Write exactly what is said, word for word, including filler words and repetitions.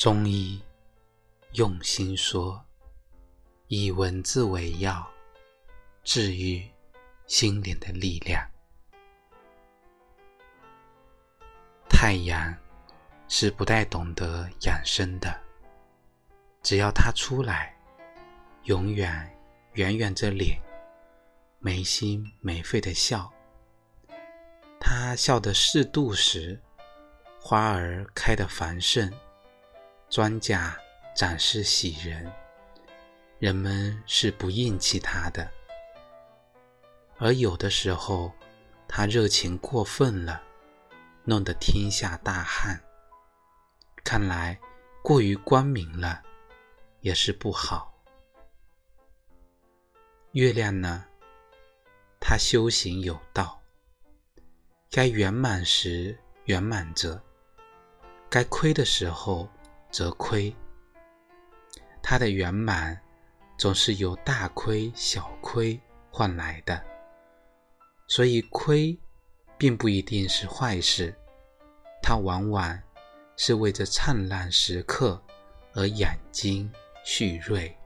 中医用心说，以文字为药，治愈心灵的力量。太阳是不太懂得养生的，只要它出来，永远圆圆着脸，没心没肺的笑。它笑得适度时，花儿开得繁盛，庄稼长势喜人，人们是不厌弃它的。而有的时候，它热情过分了，弄得天下大旱，看来过于光明了，也是不好。月亮呢，它修行有道，该圆满时圆满着，该亏的时候则亏。它的圆满总是由大亏小亏换来的，所以亏并不一定是坏事，它往往是为着灿烂时刻而养精蓄锐。